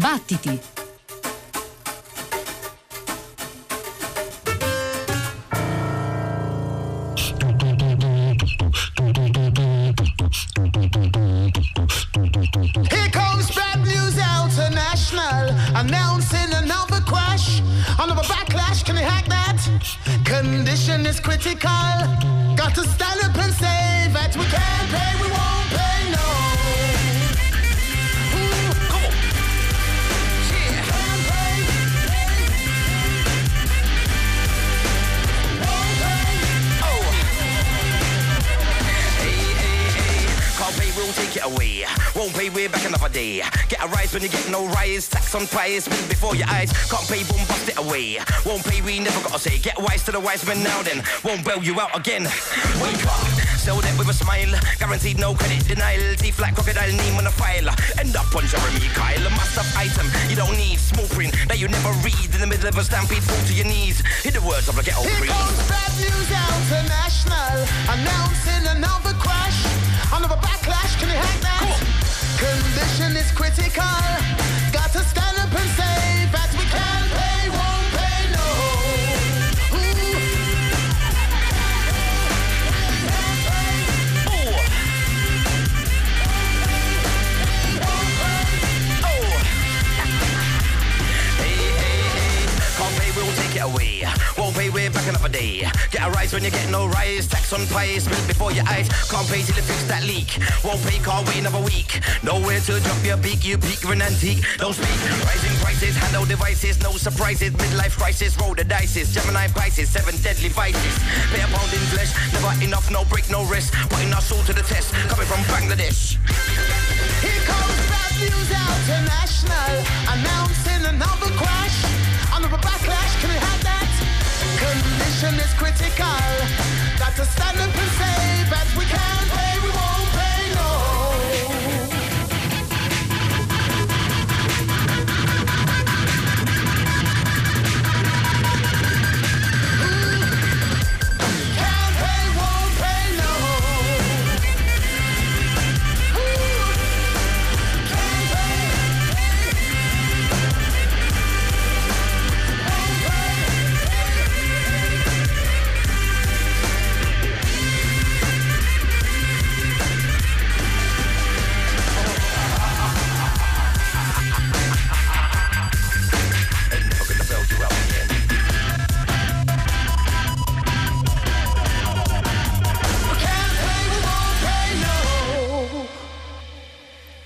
Battiti! Announcing another crash, another backlash, can you hack that? Condition is critical, got to stand up and say that we can't pay, we won't pay, no. Ooh, come on. Yeah. Can't pay, won't pay, oh. Hey, hey, hey, can't pay, we'll take it away. Won't pay, we're back another day. Get a rise when you get no rise. Tax on price, win before your eyes. Can't pay, boom, bust it away. Won't pay, we never gotta say. Get wise to the wise men now then. Won't bail you out again. Wake up, sell that with a smile. Guaranteed no credit denial. Teeth like crocodile, name on a file. End up on Jeremy Kyle. A must-have item you don't need. Small print that you never read. In the middle of a stampede, fall to your knees. Hear the words of the ghetto free. Here comes Bad News International, announcing another crash, another backlash, can you hack that? Cool. Condition is critical, got to stand up and say that we can't pay, won't pay, no. Ooh. Can't pay. Ooh. Won't pay. Oh. Hey, hey, hey. Can't pay, we'll take it away. Won't pay, we're back another day. Get a rise when you get no rise. Tax on pies, built before your eyes. Can't pay till it fix that leak. Won't pay, can't wait another week. Nowhere to drop your beak, you peak, you're an antique. Don't speak. Rising prices, handle devices. No surprises, midlife crisis. Roll the dices, Gemini vices. 7 deadly vices. Pay a pound in flesh. Never enough, no break, no rest. Putting our soul to the test. Coming from Bangladesh. Here comes Bad News International, announcing another crash, another backlash, can we have that? Condition is critical, got to stand up and say that we can't pay, we won't pay, no. Can't pay, won't pay, no. Can't pay.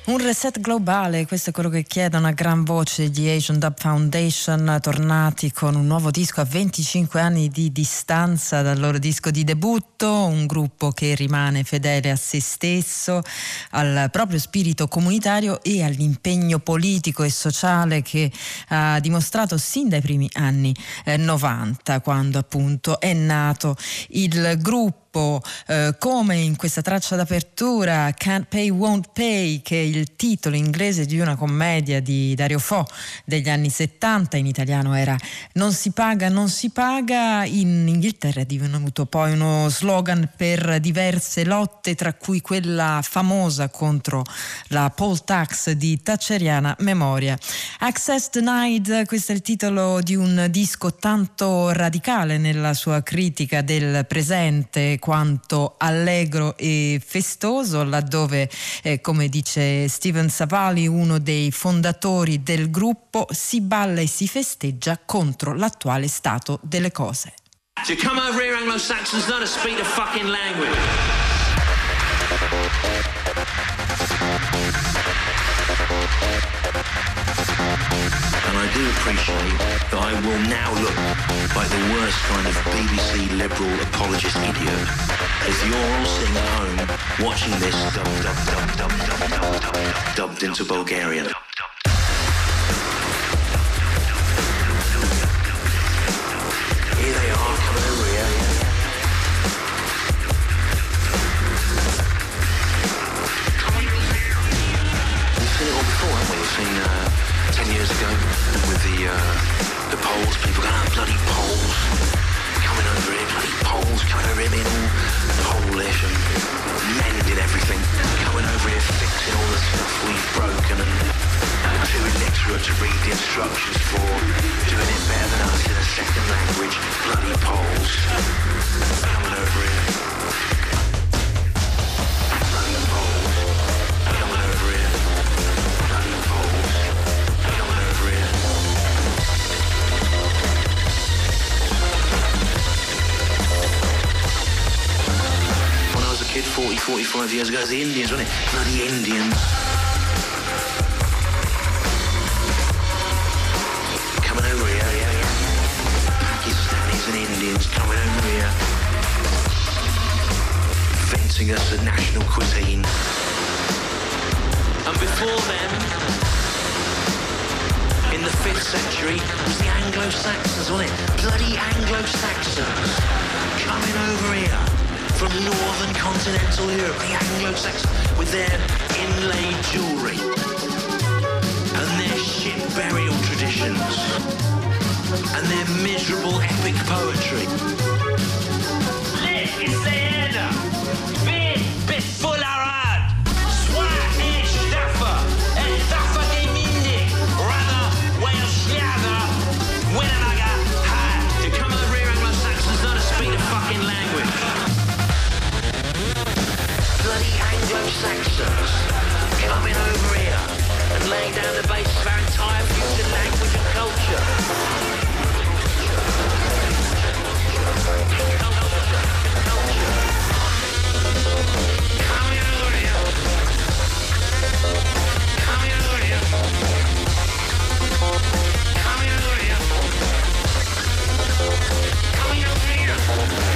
Un reset globale, questo è quello che chiedono a gran voce gli Asian Dub Foundation, tornati con un nuovo disco a 25 anni di distanza dal loro disco di debutto, un gruppo che rimane fedele a se stesso, al proprio spirito comunitario e all'impegno politico e sociale che ha dimostrato sin dai primi anni 90, quando appunto è nato il gruppo. Come in questa traccia d'apertura, Can't Pay, Won't Pay, che è il titolo inglese di una commedia di Dario Fo degli anni 70, in italiano era Non si paga, non si paga, in Inghilterra è divenuto poi uno slogan per diverse lotte, tra cui quella famosa contro la Poll Tax di thatcheriana memoria. Access Denied, questo è il titolo di un disco tanto radicale nella sua critica del presente quanto allegro e festoso, laddove, come dice Steven Savali, uno dei fondatori del gruppo, si balla e si festeggia contro l'attuale stato delle cose. So you come over here, Anglo-Saxons, not to speak the fucking language. And I do appreciate that I will now look like the worst kind of BBC liberal apologist idiot as you're all sitting at home watching this dubbed into Bulgarian. Here they are coming over here. We've seen it all before, haven't we? We've seen 10 years ago with the Poles, people going, oh, bloody Poles coming over here, bloody Poles coming over here being all Polish and mending everything, coming over here fixing all the stuff we've broken and 45 years ago, the Indians, wasn't it? No, the Indians. Coming over here, yeah, yeah. Pakistanis and Indians coming over here. Fencing us the national cuisine. And before them, in the 5th century, it was the Anglo-Saxons, wasn't it? Bloody Anglo-Saxons coming over here from northern continental Europe, the Anglo-Saxons with their inlaid jewellery and their ship burial traditions and their miserable epic poetry. Let's get there! Saxons coming over here and laying down the basis of our entire future language and culture. Coming over here. Coming over here. Coming over here. Coming over here.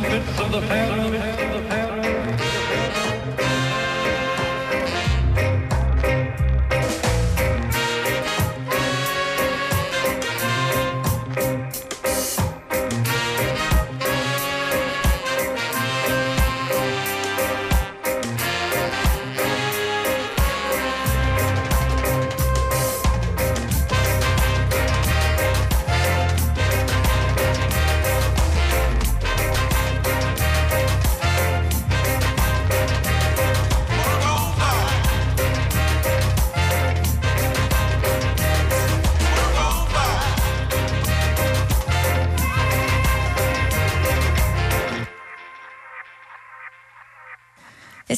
trumpets of the Pharaoh.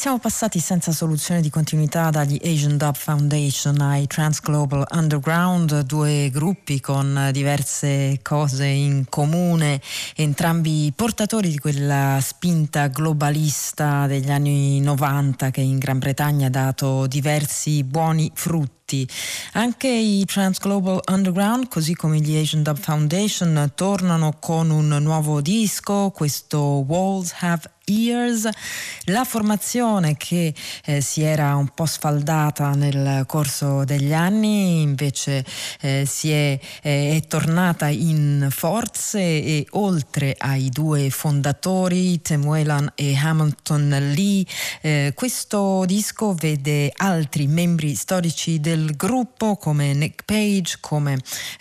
Siamo passati senza soluzione di continuità dagli Asian Dub Foundation ai Transglobal Underground, due gruppi con diverse cose in comune, entrambi portatori di quella spinta globalista degli anni 90 che in Gran Bretagna ha dato diversi buoni frutti. Anche i Transglobal Underground, così come gli Asian Dub Foundation, tornano con un nuovo disco, questo Walls Have Ears. La formazione che si era un po' sfaldata nel corso degli anni invece è tornata in forze, e oltre ai due fondatori Tim Whelan e Hamilton Lee, questo disco vede altri membri storici del gruppo come Nick Page, come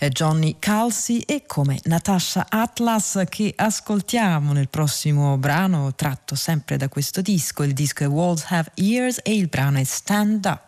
Johnny Calci e come Natasha Atlas, che ascoltiamo nel prossimo brano tratto sempre da questo disco. Il disco è Walls Have Ears e il brano è Stand Up.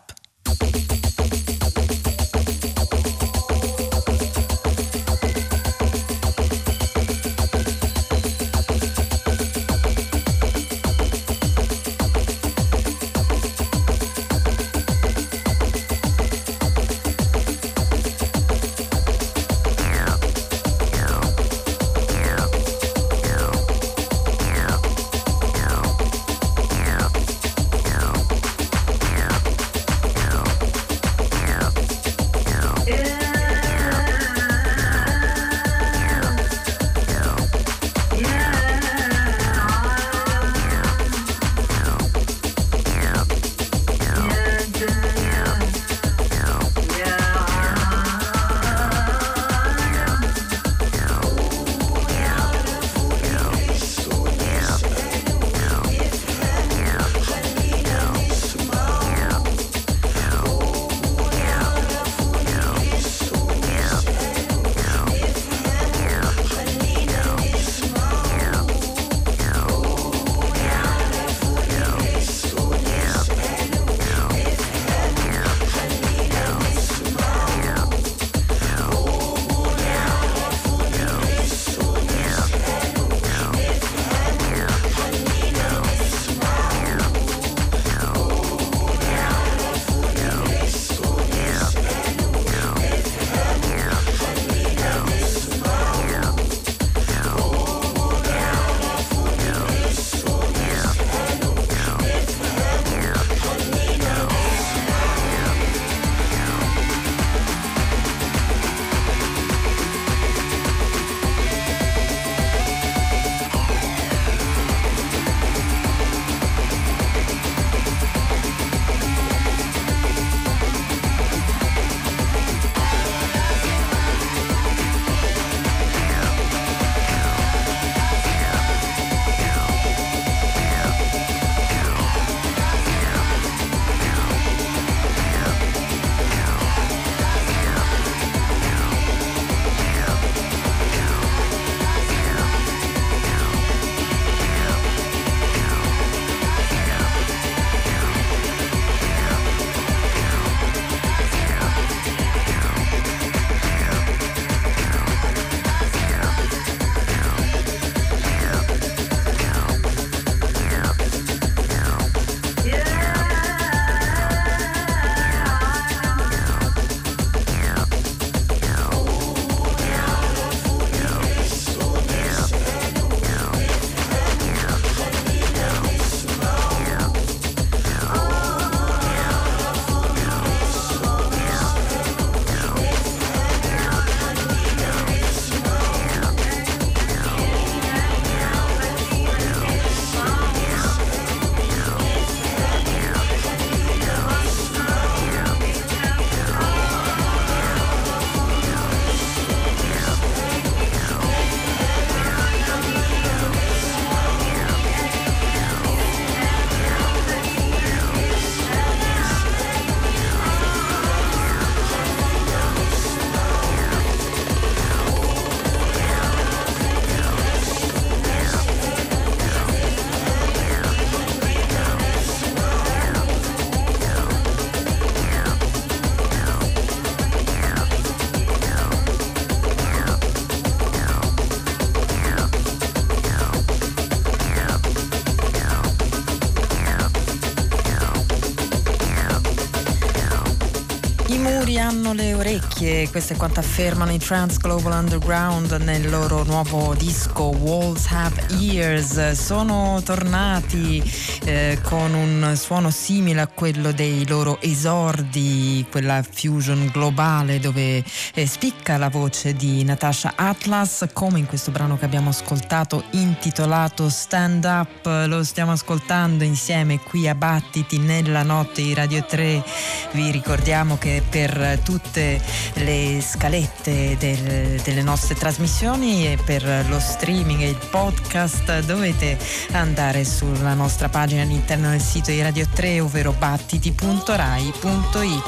cui hanno le orecchie, questo è quanto affermano i Transglobal Underground nel loro nuovo disco Walls Have Ears. Sono tornati con un suono simile a quello dei loro esordi, quella fusion globale dove spicca la voce di Natasha Atlas, come in questo brano che abbiamo ascoltato intitolato Stand Up. Lo stiamo ascoltando insieme qui a Battiti nella notte di Radio 3. Vi ricordiamo che per tutte le scalette delle nostre trasmissioni e per lo streaming e il podcast dovete andare sulla nostra pagina all'interno del sito di Radio 3, ovvero battiti.rai.it.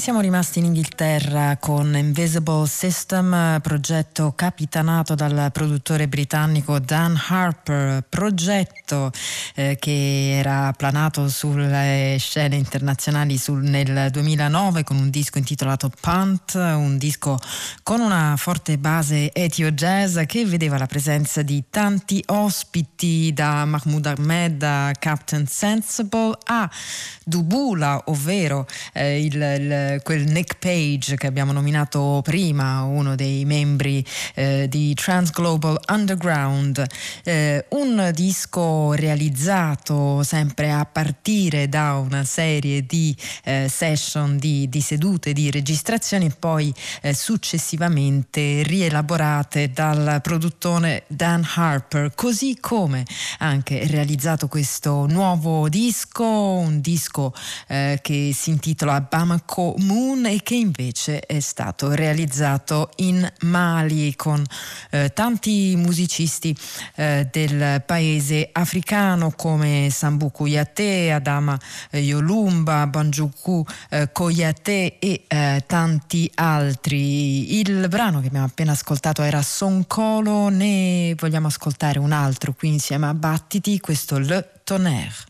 Siamo rimasti in Inghilterra con Invisible System, progetto capitanato dal produttore britannico Dan Harper, progetto che era planato sulle scene internazionali nel 2009 con un disco intitolato Punt, un disco con una forte base etio jazz che vedeva la presenza di tanti ospiti, da Mahmoud Ahmed a Captain Sensible a Dubula, ovvero quel Nick Page che abbiamo nominato prima, uno dei membri di Transglobal Underground, un disco realizzato sempre a partire da una serie di session, di sedute, di registrazioni, poi successivamente rielaborate dal produttore Dan Harper, così come anche realizzato questo nuovo disco, un disco che si intitola Bamako Moon e che invece è stato realizzato in Mali con tanti musicisti del paese africano come Sambu Kouyaté, Adama Yolumba, Banjuku Kouyaté e tanti altri. Il brano che abbiamo appena ascoltato era Sonkolo, ne vogliamo ascoltare un altro qui insieme a Battiti, questo Le Tonnerre.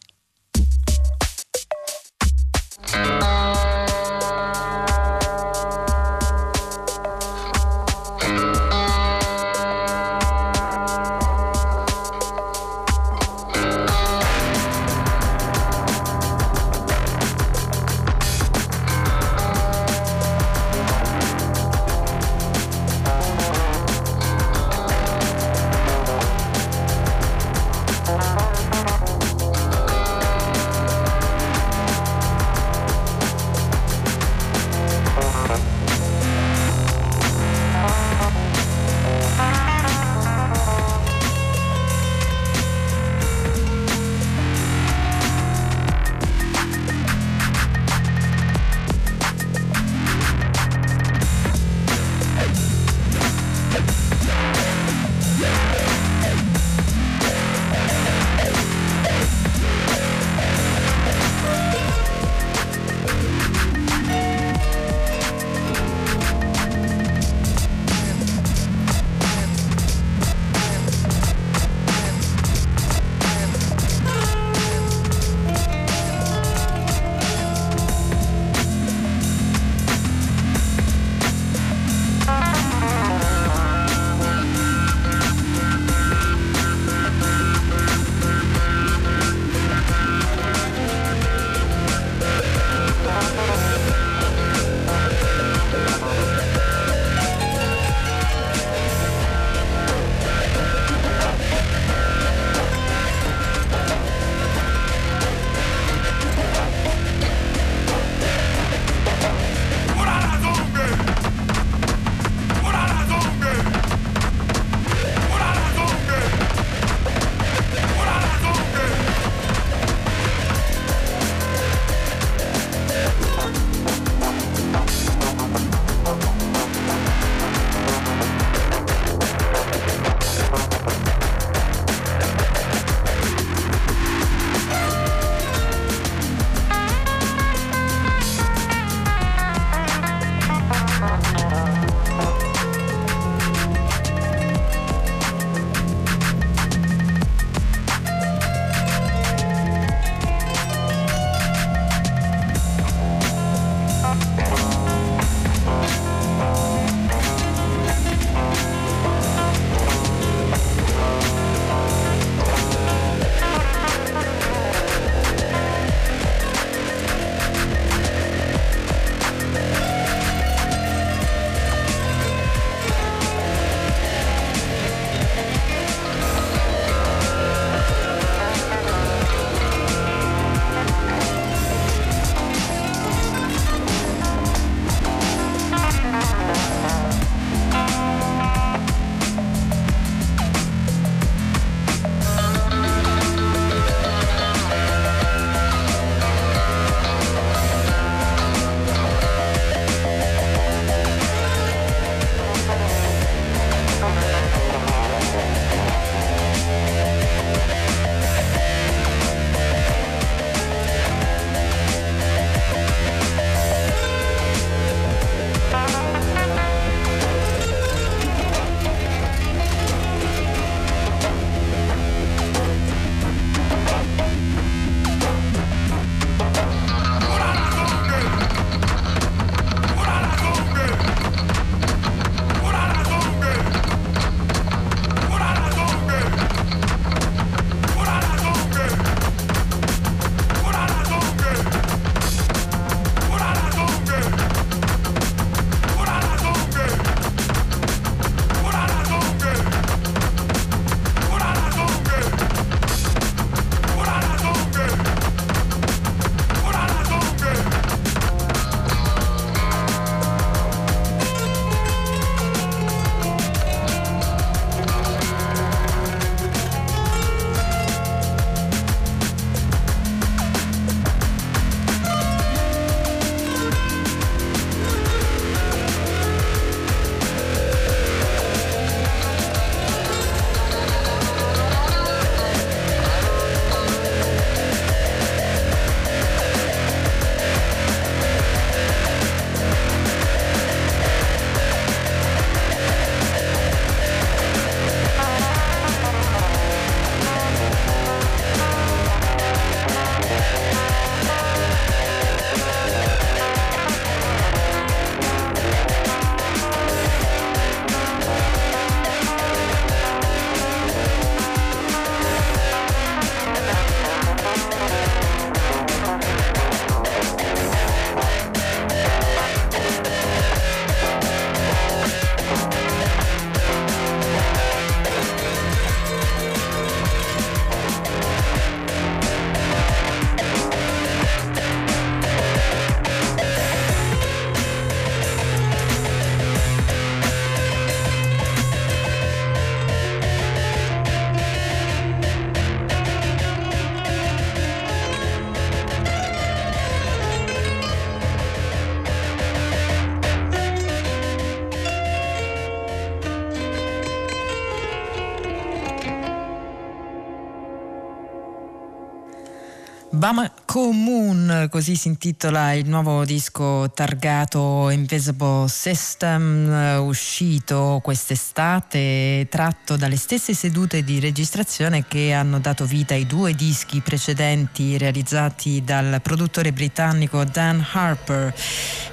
Bamako Moon, così si intitola il nuovo disco targato Invisible System, uscito quest'estate, tratto dalle stesse sedute di registrazione che hanno dato vita ai due dischi precedenti realizzati dal produttore britannico Dan Harper.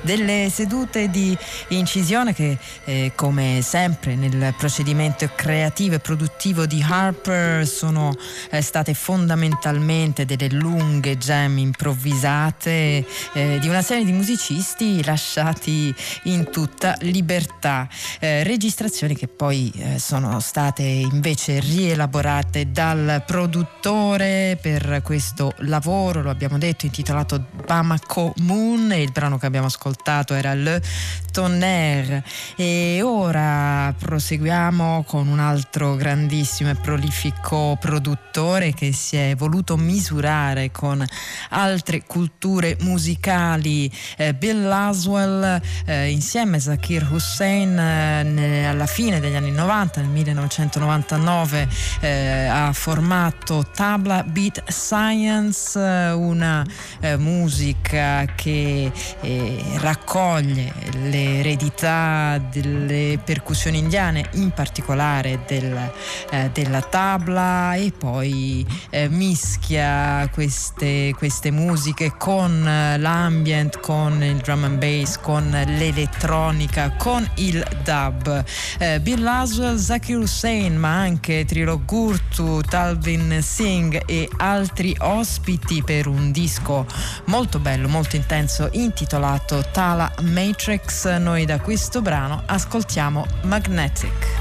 Delle sedute di incisione che, come sempre nel procedimento creativo e produttivo di Harper, sono state fondamentalmente delle lunghe jam improvvisate di una serie di musicisti lasciati in tutta libertà, registrazioni che poi sono state invece rielaborate dal produttore per questo lavoro, lo abbiamo detto, intitolato Bamako Moon, e il brano che abbiamo ascoltato era Le Tonnerre. E ora proseguiamo con un altro grandissimo e prolifico produttore che si è voluto misurare con altre culture musicali, Bill Laswell, insieme a Zakir Hussain, alla fine degli anni 90, nel 1999 ha formato Tabla Beat Science, una musica che raccoglie l'eredità delle percussioni indiane, in particolare della tabla, e poi mischia queste musiche con l'ambient, con il drum and bass, con l'elettronica, con il dub. Bill Laswell, Zakir Hussain, ma anche Trilok Gurtu, Talvin Singh e altri ospiti per un disco molto bello, molto intenso, intitolato Tala Matrix. Noi da questo brano ascoltiamo Magnetic.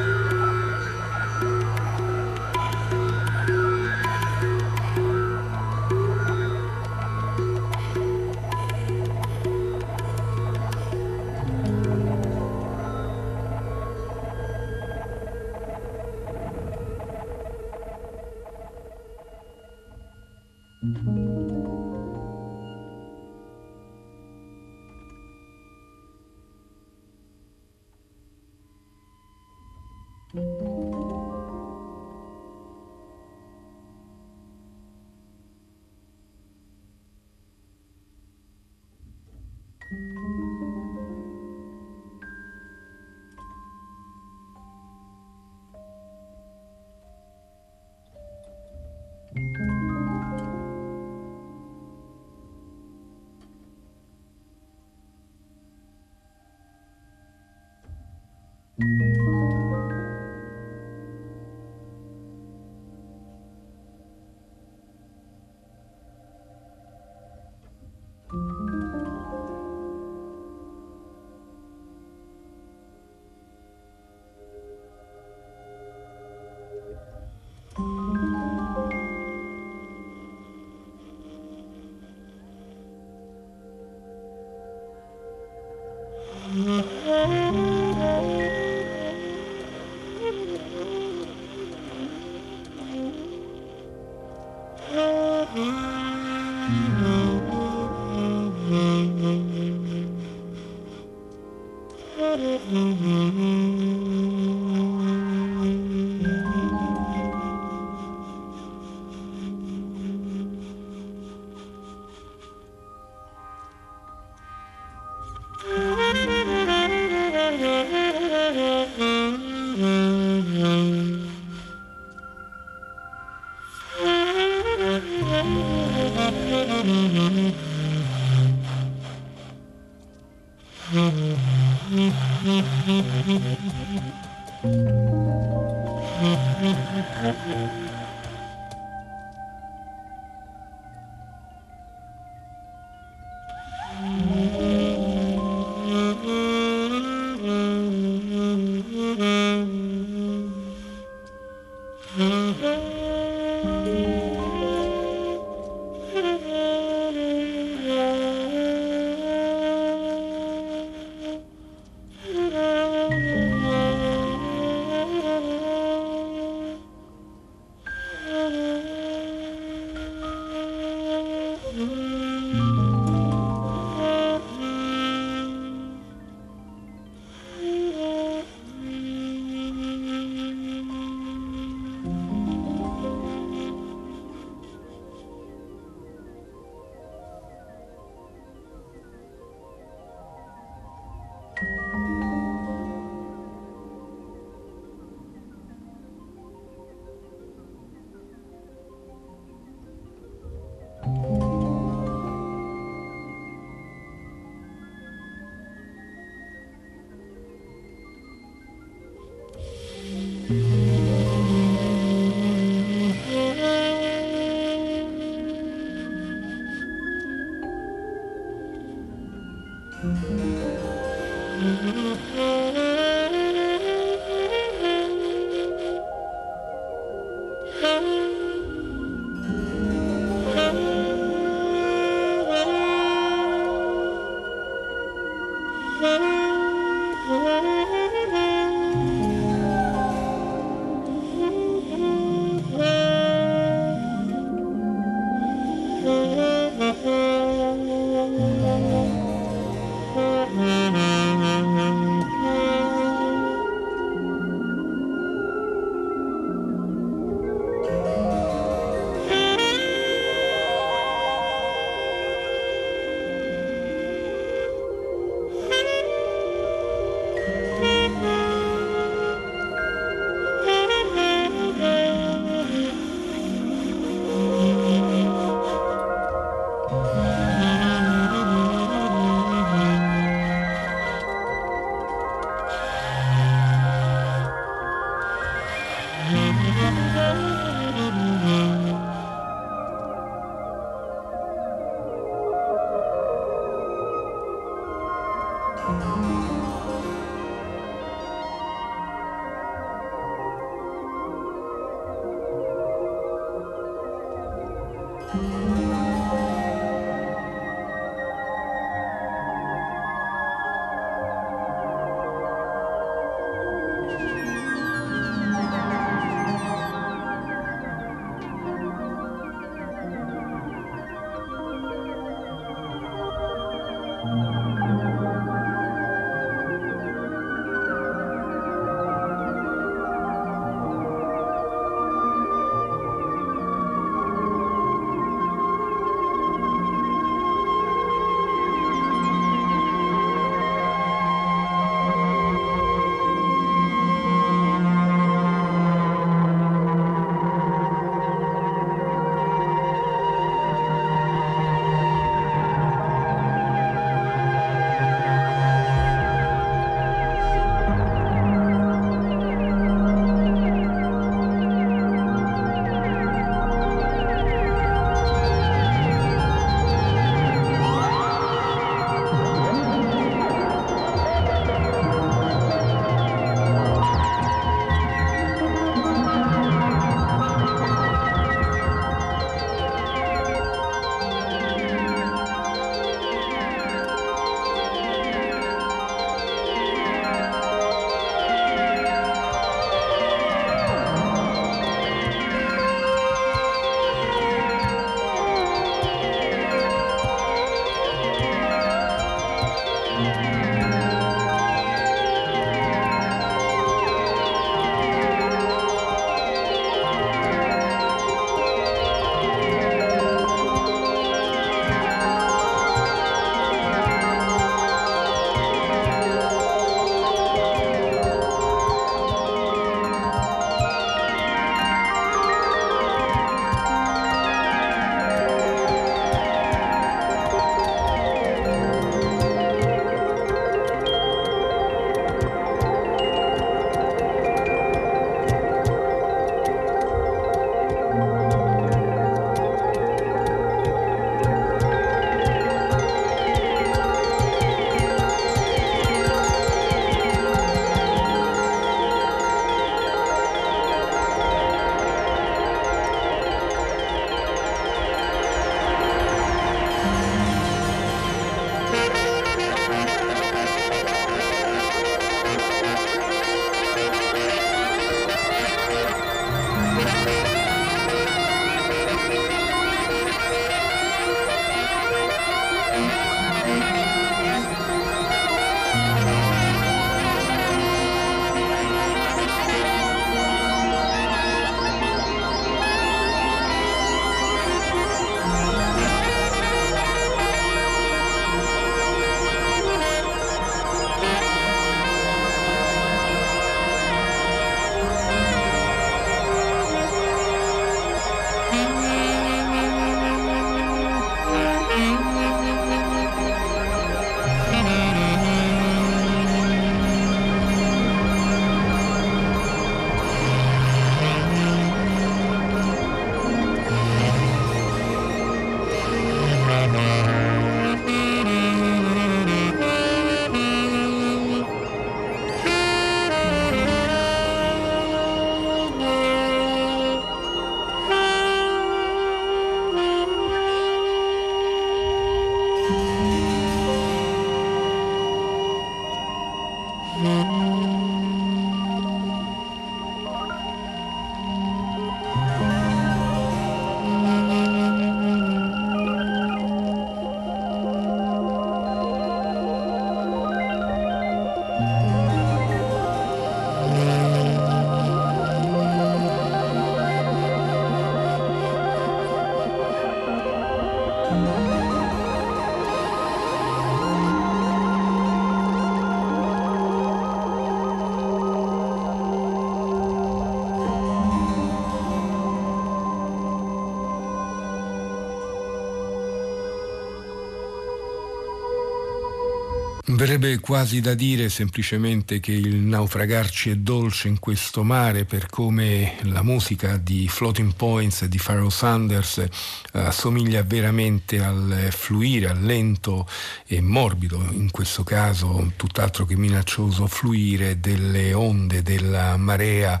Verrebbe quasi da dire semplicemente che il naufragarci è dolce in questo mare, per come la musica di Floating Points e di Pharaoh Sanders assomiglia veramente al fluire, al lento e morbido, in questo caso tutt'altro che minaccioso fluire delle onde, della marea.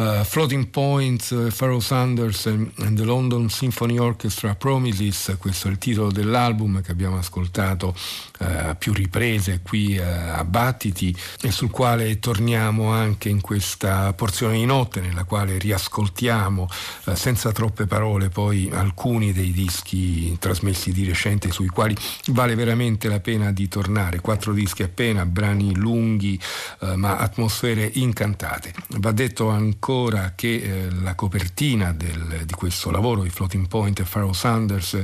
Floating Points, Pharaoh Sanders and the London Symphony Orchestra Promises, questo è il titolo dell'album che abbiamo ascoltato a più riprese qui a Battiti, e sul quale torniamo anche in questa porzione di notte nella quale riascoltiamo senza troppe parole poi alcuni dei dischi trasmessi di recente, sui quali vale veramente la pena di tornare. 4 dischi appena, brani lunghi ma atmosfere incantate. Va detto ancora che la copertina di questo lavoro di Floating Point e Pharaoh Sanders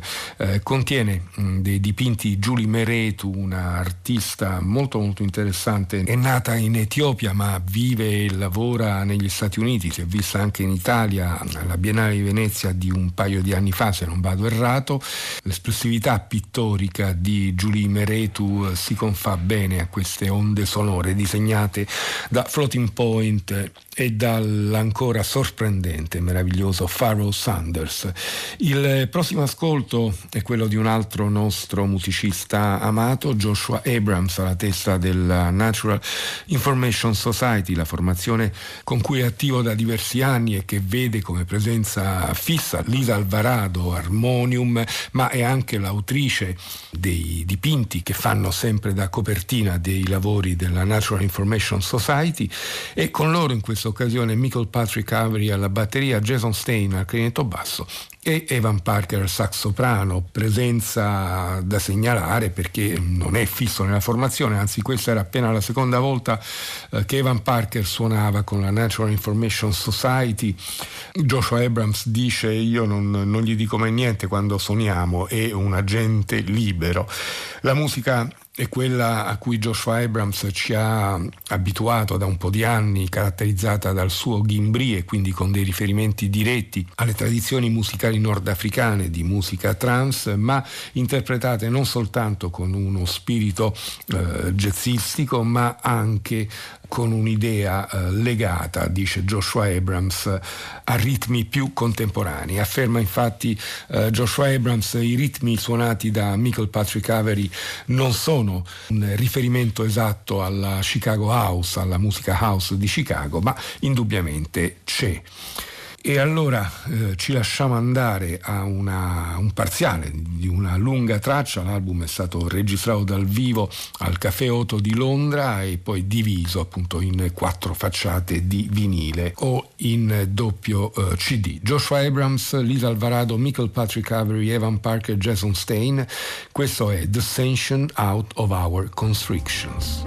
contiene dei dipinti di Julie Mehretu, una artista molto molto interessante. È nata in Etiopia ma vive e lavora negli Stati Uniti, si è vista anche in Italia alla Biennale di Venezia di un paio di anni fa se non vado errato. L'espressività pittorica di Julie Mehretu si confà bene a queste onde sonore disegnate da Floating Point e dall'ancora sorprendente e meraviglioso Pharaoh Sanders. Il prossimo ascolto è quello di un altro nostro musicista amato, Joshua Abrams, alla testa della Natural Information Society, la formazione con cui è attivo da diversi anni e che vede come presenza fissa Lisa Alvarado, armonium, ma è anche l'autrice dei dipinti che fanno sempre da copertina dei lavori della Natural Information Society, e con loro in questo occasione Michael Patrick Avery alla batteria, Jason Stein al clarinetto basso e Evan Parker al sax soprano, presenza da segnalare perché non è fisso nella formazione, anzi questa era appena la seconda volta che Evan Parker suonava con la Natural Information Society. Joshua Abrams dice: io non gli dico mai niente quando suoniamo, è un agente libero. La musica è quella a cui Joshua Abrams ci ha abituato da un po' di anni, caratterizzata dal suo gimbri e quindi con dei riferimenti diretti alle tradizioni musicali nordafricane di musica trance, ma interpretate non soltanto con uno spirito jazzistico ma anche con un'idea legata, dice Joshua Abrams, a ritmi più contemporanei. Afferma infatti Joshua Abrams: i ritmi suonati da Michael Patrick Avery non sono un riferimento esatto alla Chicago House, alla musica house di Chicago, ma indubbiamente c'è. E allora ci lasciamo andare a un parziale di una lunga traccia. L'album è stato registrato dal vivo al Café Oto di Londra e poi diviso appunto in 4 facciate di vinile o in doppio CD. Joshua Abrams, Lisa Alvarado, Michael Patrick Avery, Evan Parker, Jason Stein. Questo è The Ascension Out of Our Constrictions.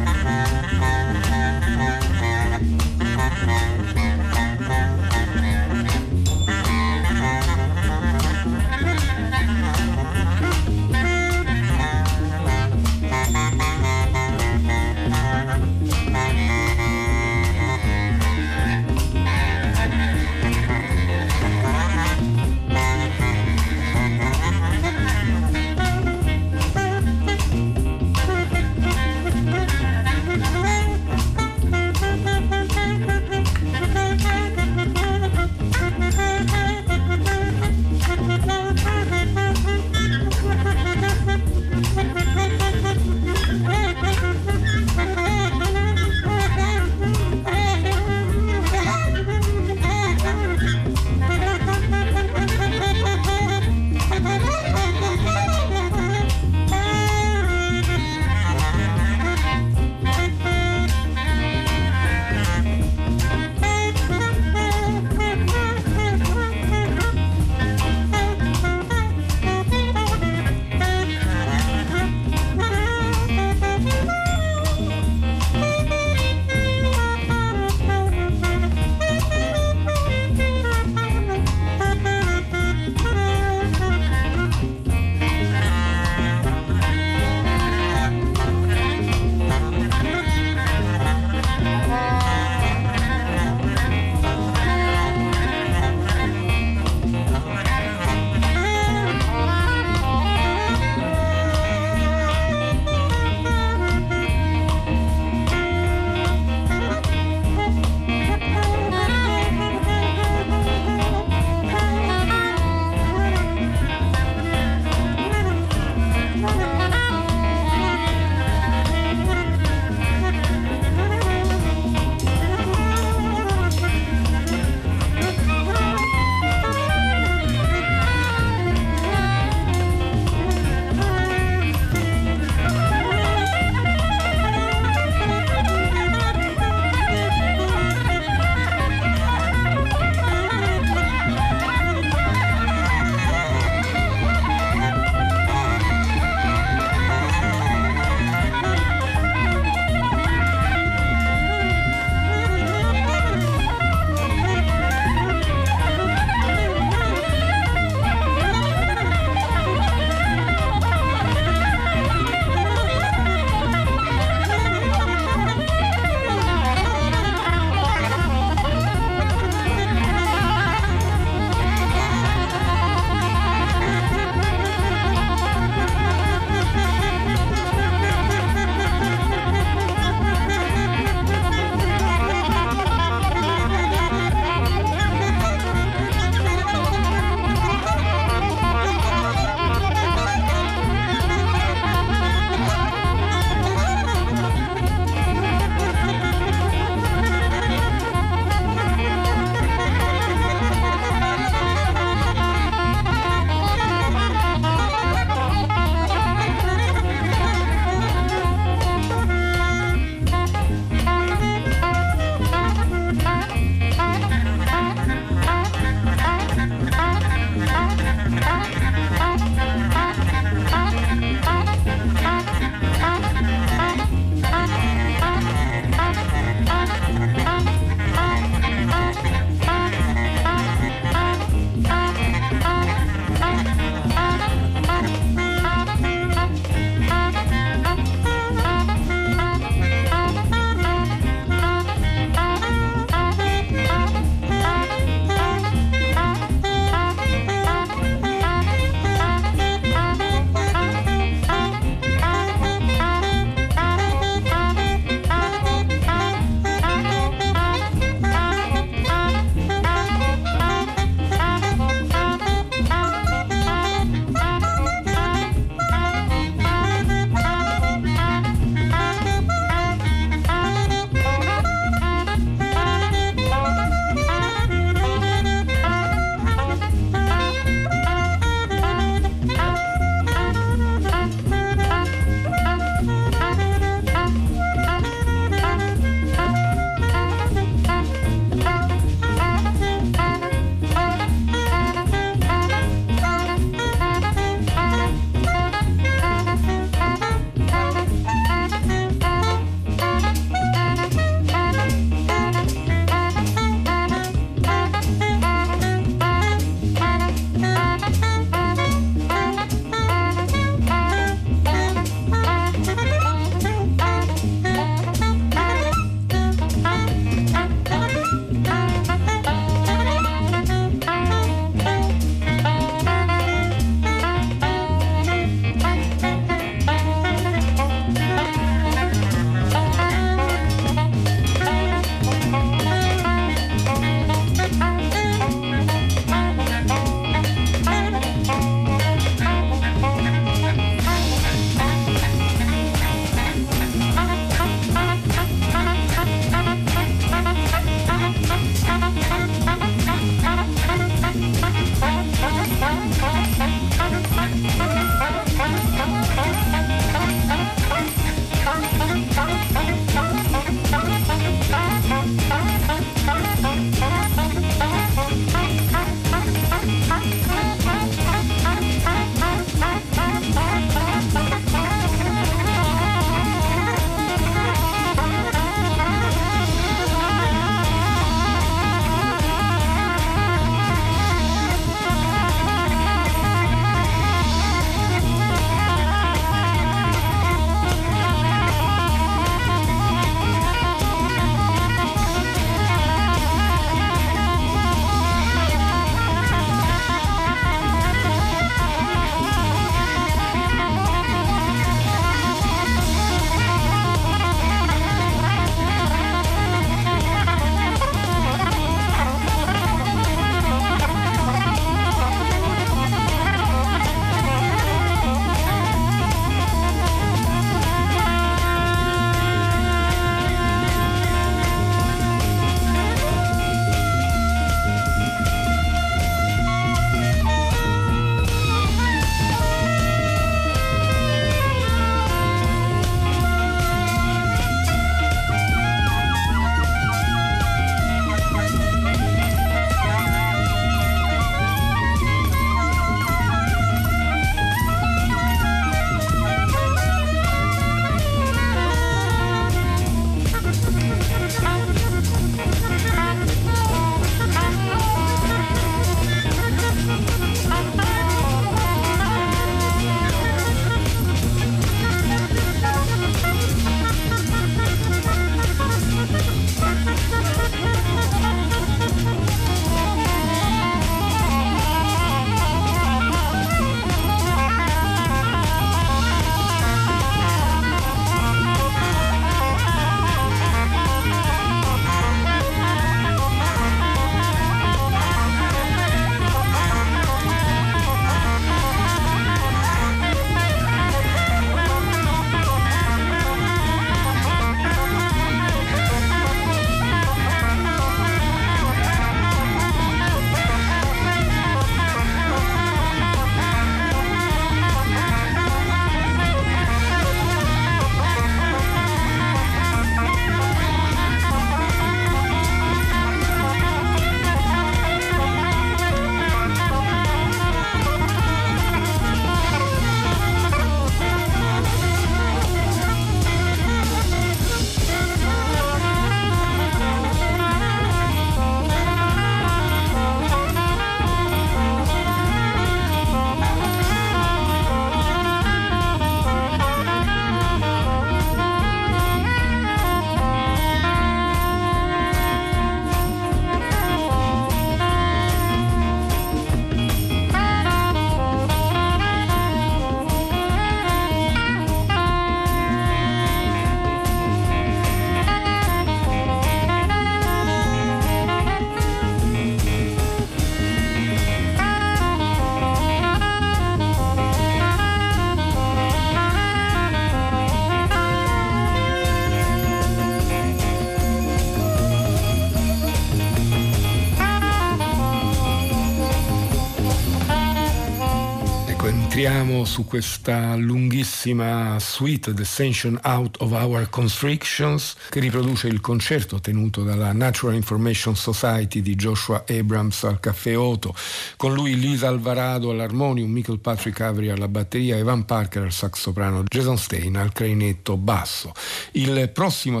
entriamo su questa lunghissima suite, Descension Out of Our Constrictions, che riproduce il concerto tenuto dalla Natural Information Society di Joshua Abrams al Café Oto, con lui Lisa Alvarado all'armonium, Michael Patrick Avery alla batteria, Evan Parker al saxoprano, Jason Stein al clarinetto basso. Il prossimo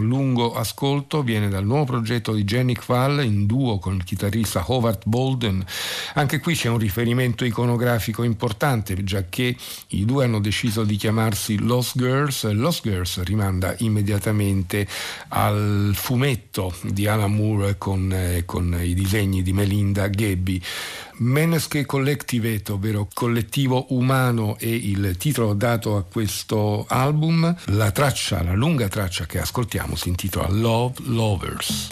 lungo ascolto viene dal nuovo progetto di Jenny Kwall in duo con il chitarrista Håvard Volden. Anche qui c'è un riferimento iconografico importante, giacché i due hanno deciso di chiamarsi Lost Girls. Lost Girls rimanda immediatamente al fumetto di Alan Moore con i disegni di Melinda Gabby. Menneske Collectivate, ovvero collettivo umano, è il titolo dato a questo album. La lunga traccia che ascoltiamo si intitola Love Lovers.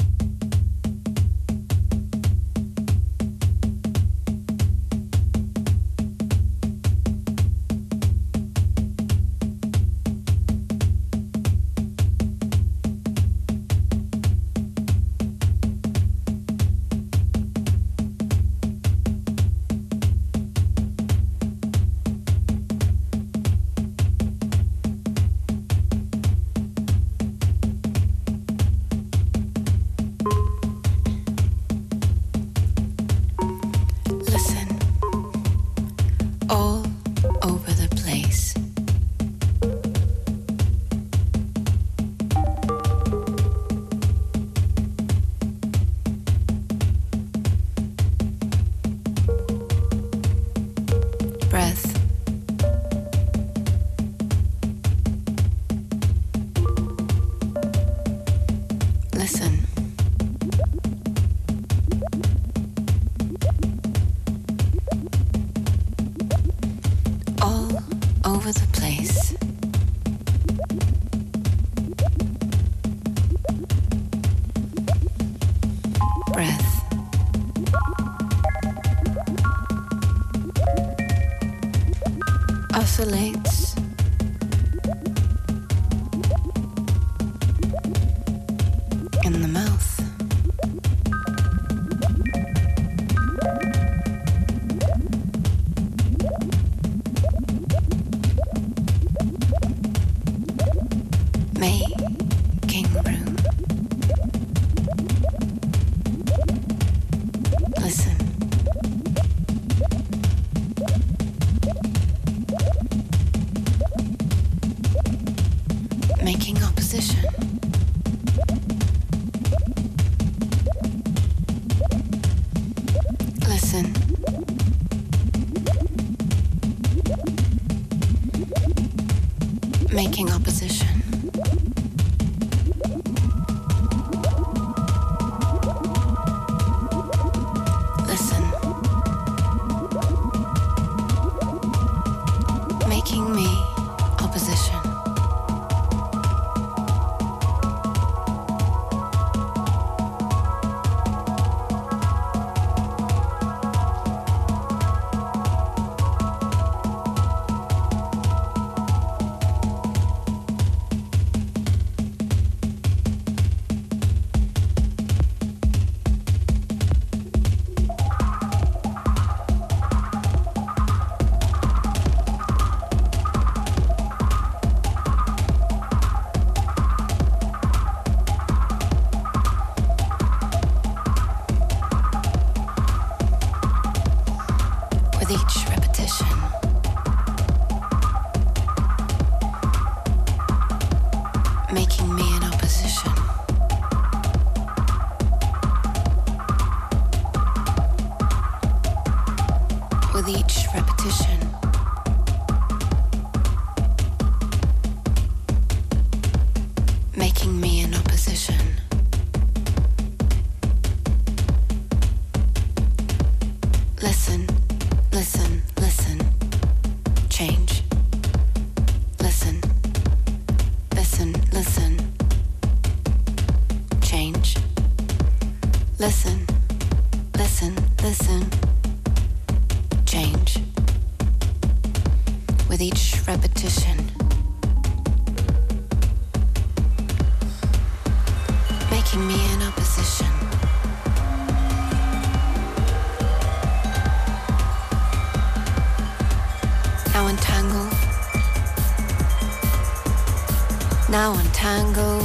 untangle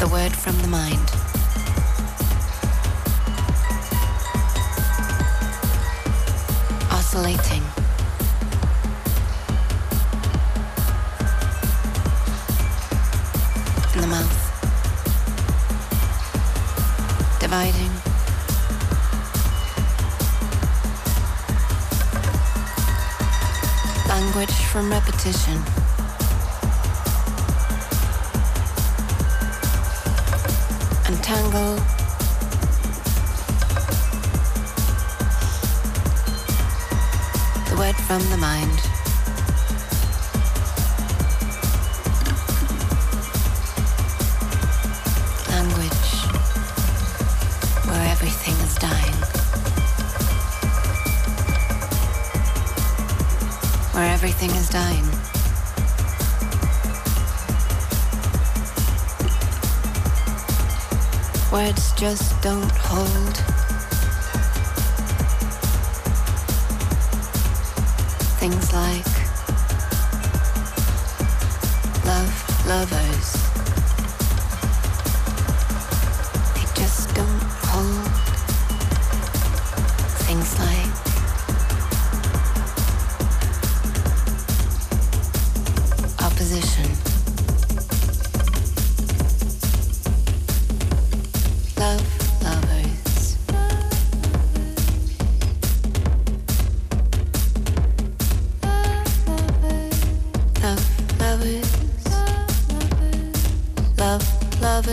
the word from the mind. Oscillating. In the mouth. Dividing. Language from repetition. Untangle. The word from the mind. Language, where everything is dying. Where everything is dying. Words just don't hold. Things like love, lovers. They just don't hold. Things like position. Love. Love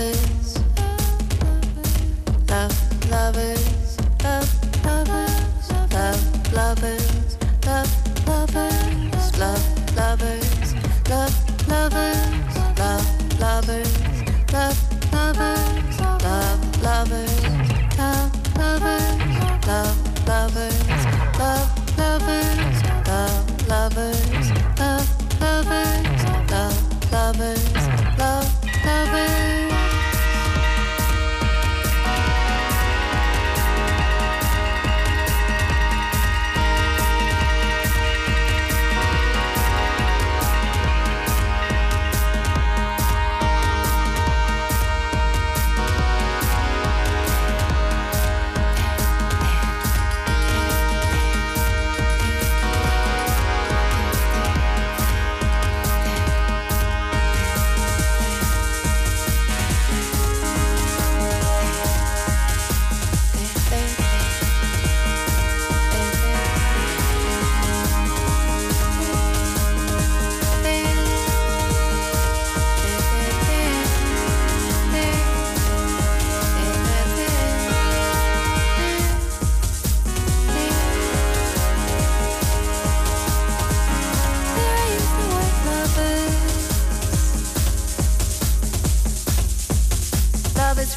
is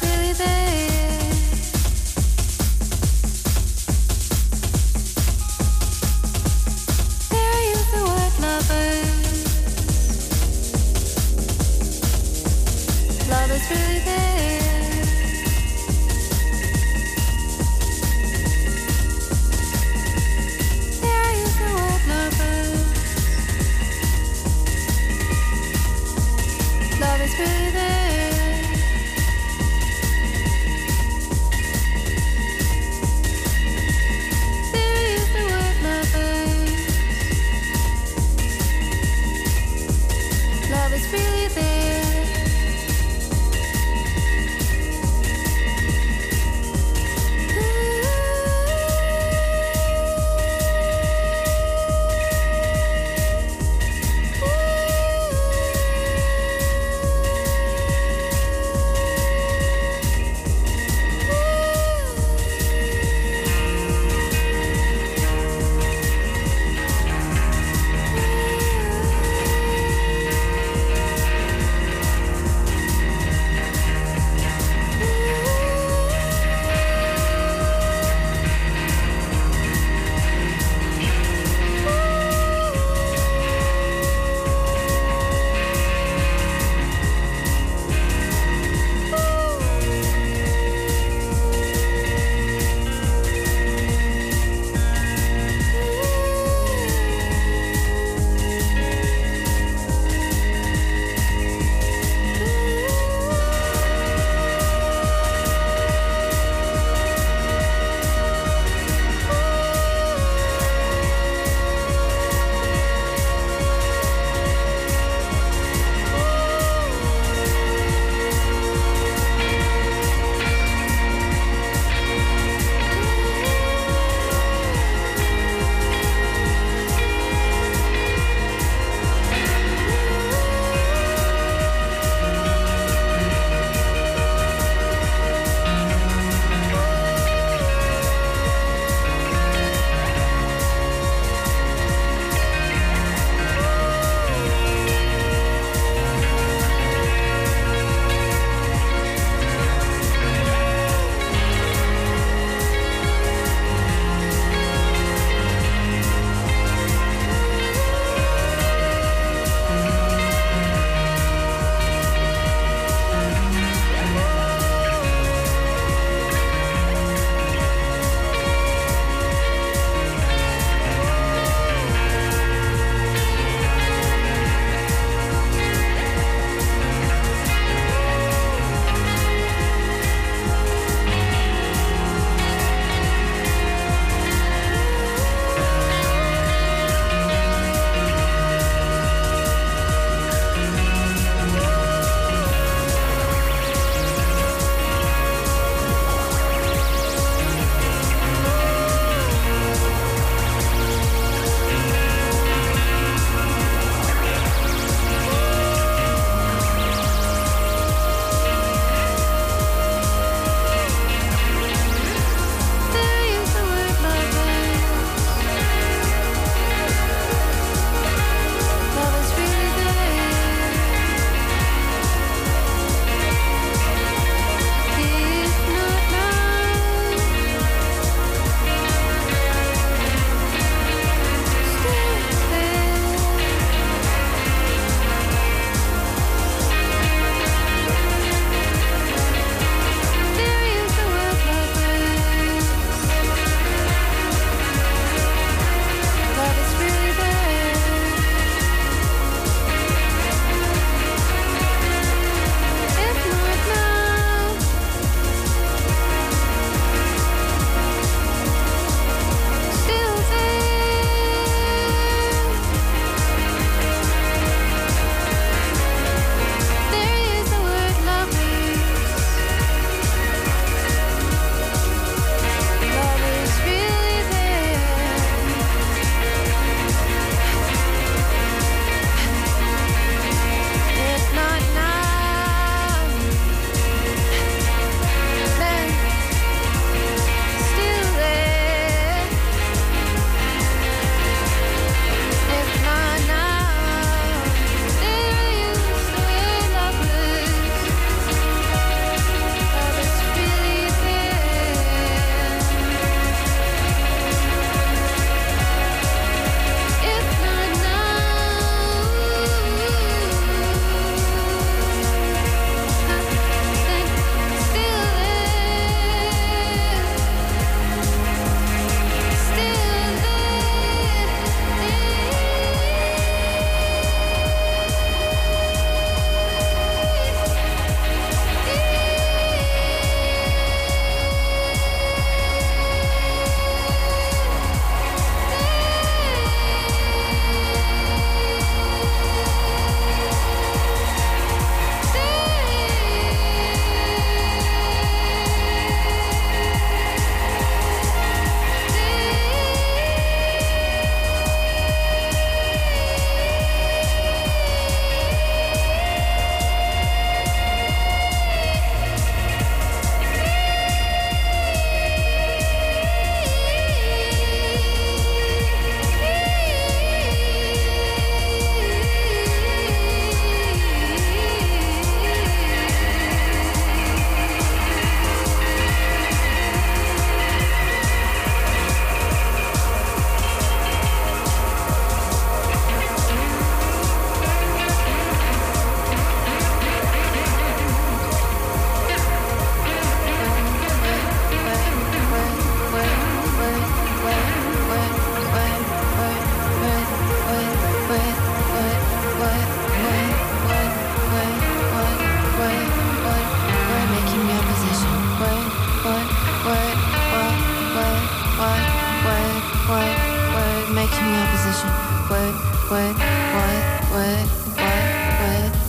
really there.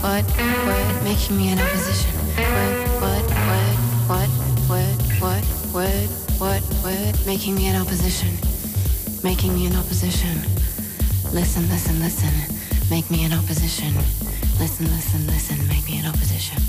what, making me an opposition. What, making me an opposition. Making me an opposition. Listen, make me an opposition. Listen, make me an opposition.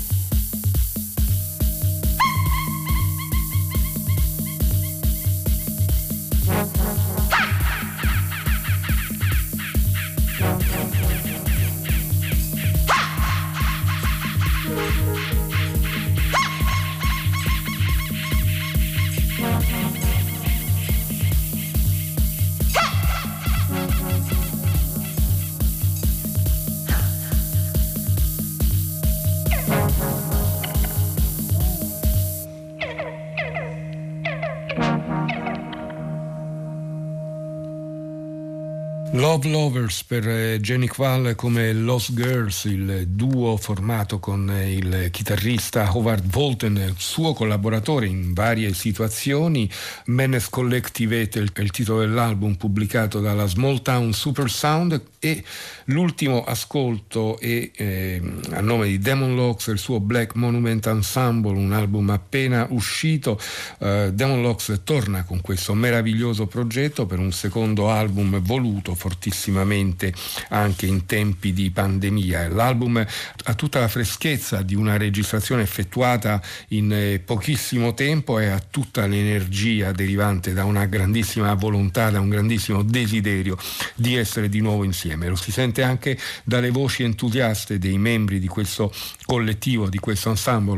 Love Lovers per Jenny Kwall come Lost Girls, il duo formato con il chitarrista Håvard Volden, suo collaboratore in varie situazioni. Menes Collective è il titolo dell'album pubblicato dalla Small Town Super Sound, e l'ultimo ascolto è a nome di Damon Locks e il suo Black Monument Ensemble, un album appena uscito. Damon Locks torna con questo meraviglioso progetto per un secondo album voluto fortissimamente anche in tempi di pandemia. L'album ha tutta la freschezza di una registrazione effettuata in pochissimo tempo e ha tutta l'energia derivante da una grandissima volontà, da un grandissimo desiderio di essere di nuovo insieme. Lo si sente anche dalle voci entusiaste dei membri di questo collettivo, di questo ensemble.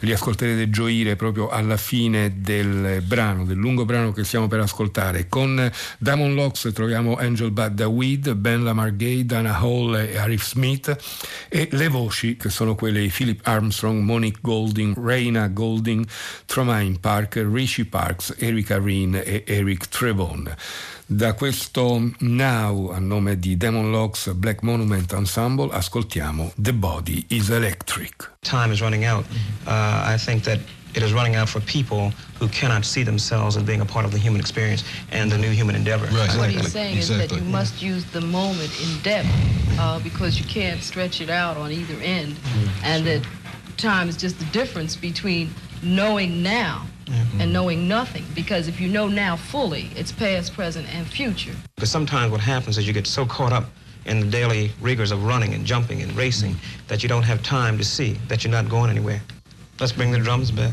Li ascolterete gioire proprio alla fine del brano, del lungo brano che stiamo per ascoltare. Con Damon Locks troviamo Angel Badaweed, Ben Lamargay, Dana Hall e Arif Smith, e le voci che sono quelle di Philip Armstrong, Monique Golding, Raina Golding, Tromaine Parker, Richie Parks, Erica Reen e Eric Trevon. Da questo Now, a nome di Damon Locks Black Monument Ensemble, ascoltiamo The Body is Electric. Time is running out. I think that it is running out for people who cannot see themselves as being a part of the human experience and the new human endeavor. Right. Exactly. What he's saying is that you must use the moment in depth because you can't stretch it out on either end, and that time is just the difference between knowing now and knowing nothing, because if you know now fully, it's past, present, and future. Because sometimes what happens is you get so caught up in the daily rigors of running and jumping and racing that you don't have time to see that you're not going anywhere. Let's bring the drums back.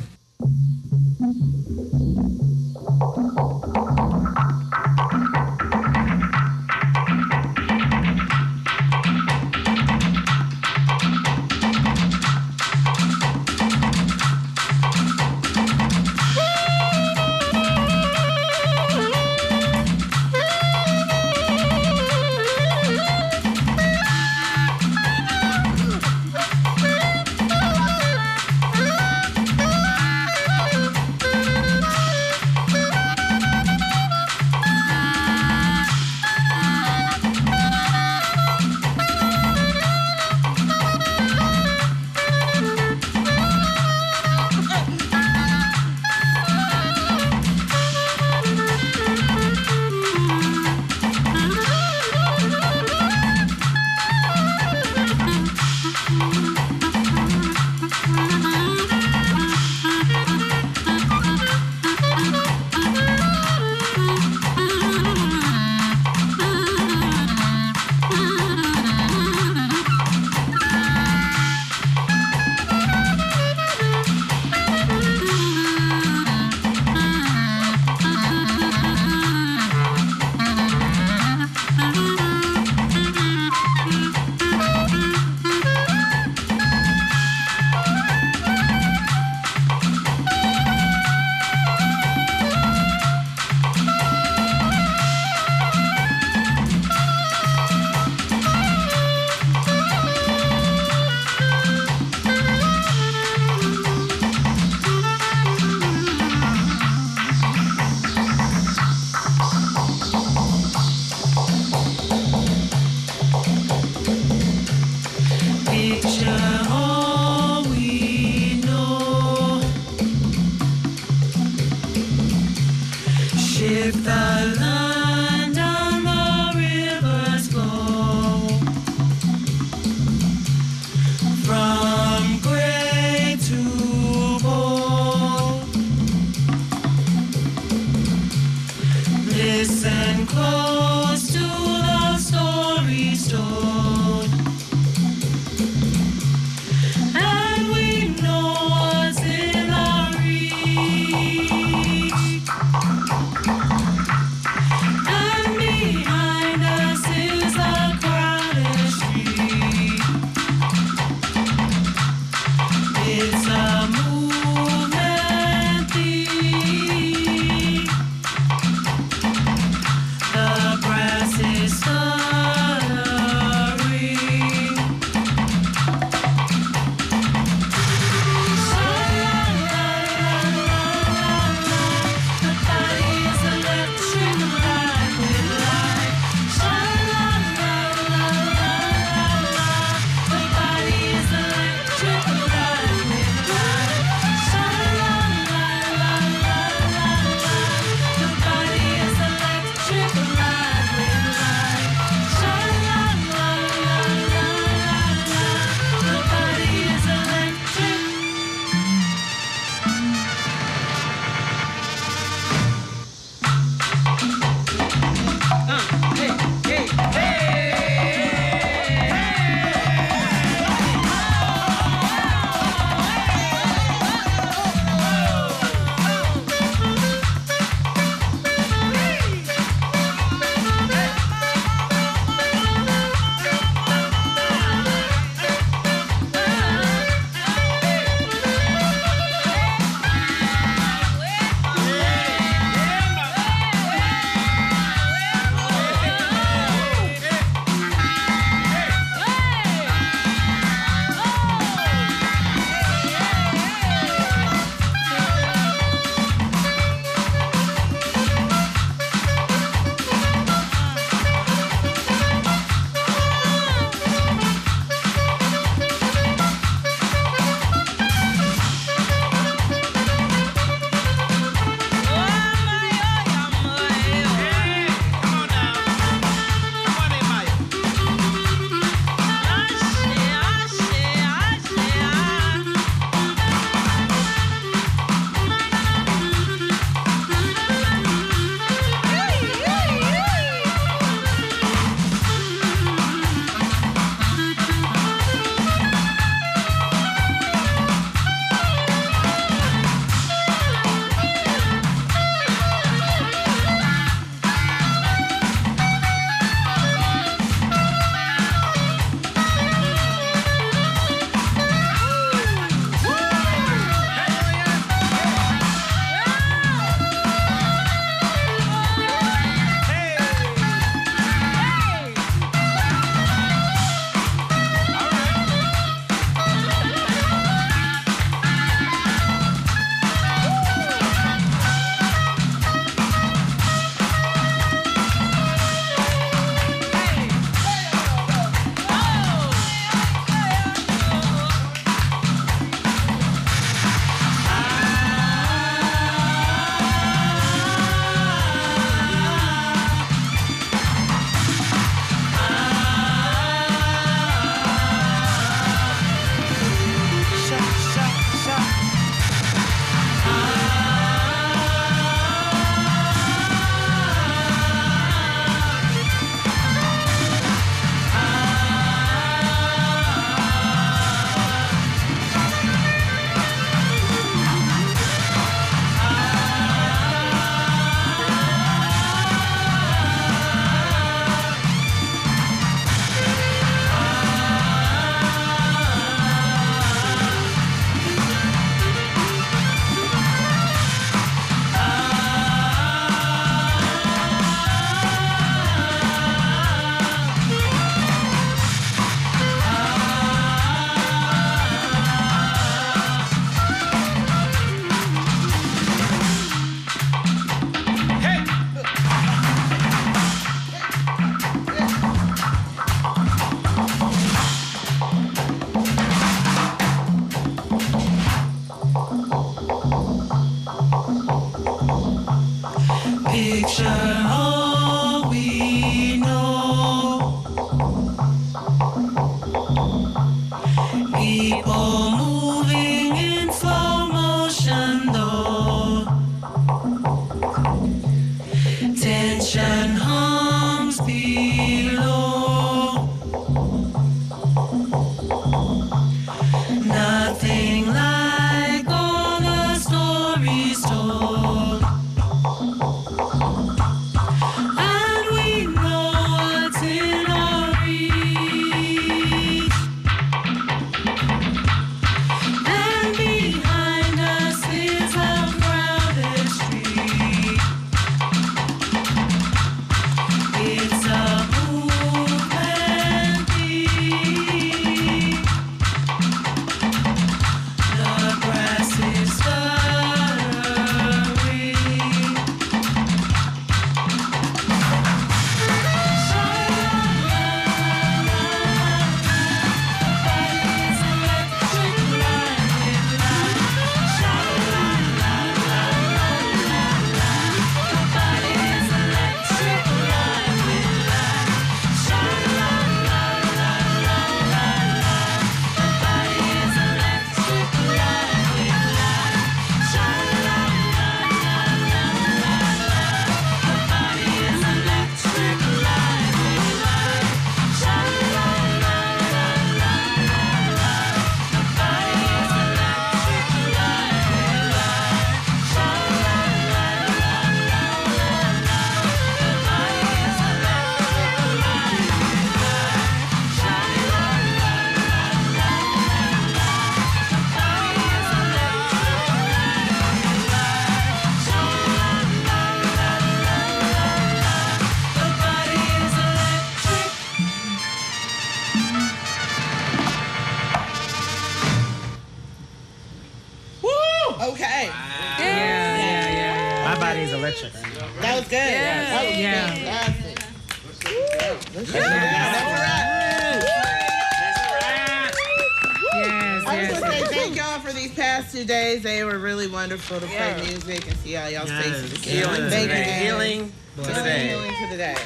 Wonderful to play music and see how y'all's faces healing. Thank you, healing to the day. Healing to the day.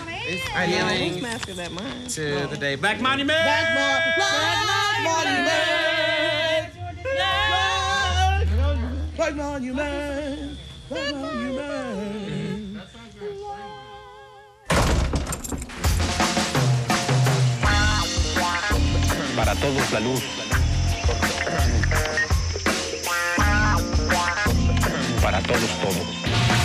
Healing to the day. Black Monument. Black Monument. Black Monument. Para todos la luz. Para todos.